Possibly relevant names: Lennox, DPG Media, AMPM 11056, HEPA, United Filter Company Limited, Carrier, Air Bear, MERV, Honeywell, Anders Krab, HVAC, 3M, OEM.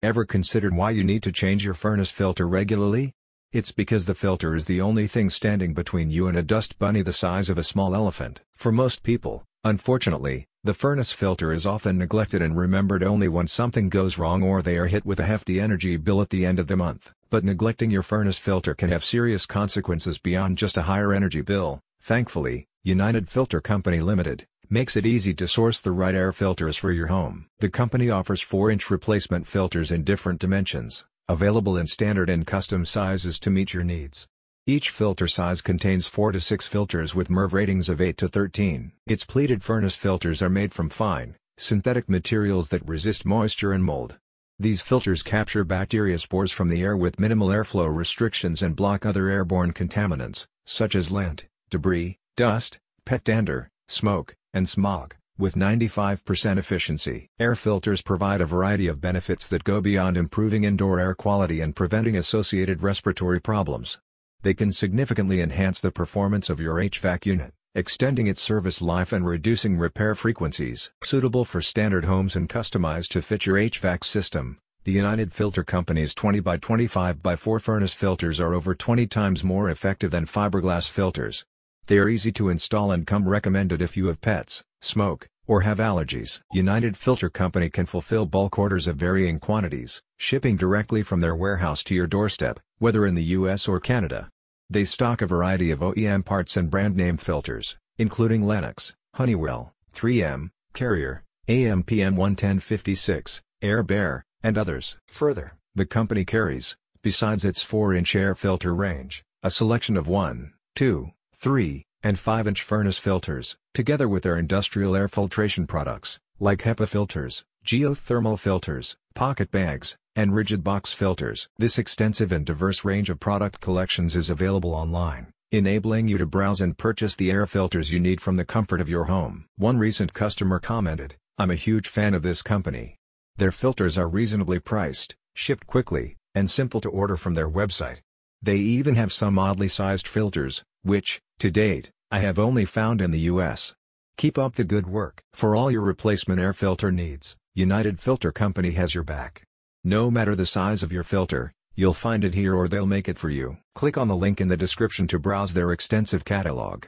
Ever considered why you need to change your furnace filter regularly? It's because the filter is the only thing standing between you and a dust bunny the size of a small elephant. For most people, unfortunately, the furnace filter is often neglected and remembered only when something goes wrong or they are hit with a hefty energy bill at the end of the month. But neglecting your furnace filter can have serious consequences beyond just a higher energy bill. Thankfully, United Filter Company Limited makes it easy to source the right air filters for your home. The company offers 4-inch replacement filters in different dimensions, available in standard and custom sizes to meet your needs. Each filter size contains 4 to 6 filters with MERV ratings of 8 to 13. Its pleated furnace filters are made from fine, synthetic materials that resist moisture and mold. These filters capture bacteria spores from the air with minimal airflow restrictions and block other airborne contaminants, such as lint, debris, dust, pet dander, smoke, and smog, with 95% efficiency. Air filters provide a variety of benefits that go beyond improving indoor air quality and preventing associated respiratory problems. They can significantly enhance the performance of your HVAC unit, extending its service life and reducing repair frequencies. Suitable for standard homes and customized to fit your HVAC system, the United Filter Company's 20 by 25 by 4 furnace filters are over 20 times more effective than fiberglass filters. They are easy to install and come recommended if you have pets, smoke, or have allergies. United Filter Company can fulfill bulk orders of varying quantities, shipping directly from their warehouse to your doorstep, whether in the US or Canada. They stock a variety of OEM parts and brand name filters, including Lennox, Honeywell, 3M, Carrier, AMPM 11056, Air Bear, and others. Further, the company carries, besides its 4-inch air filter range, a selection of 1, 2, 3, and 5-inch furnace filters, together with their industrial air filtration products, like HEPA filters, geothermal filters, pocket bags, and rigid box filters. This extensive and diverse range of product collections is available online, enabling you to browse and purchase the air filters you need from the comfort of your home. One recent customer commented, "I'm a huge fan of this company. Their filters are reasonably priced, shipped quickly, and simple to order from their website. They even have some oddly sized filters, which, to date, I have only found in the US. Keep up the good work." For all your replacement air filter needs, United Filter Company has your back. No matter the size of your filter, you'll find it here or they'll make it for you. Click on the link in the description to browse their extensive catalog.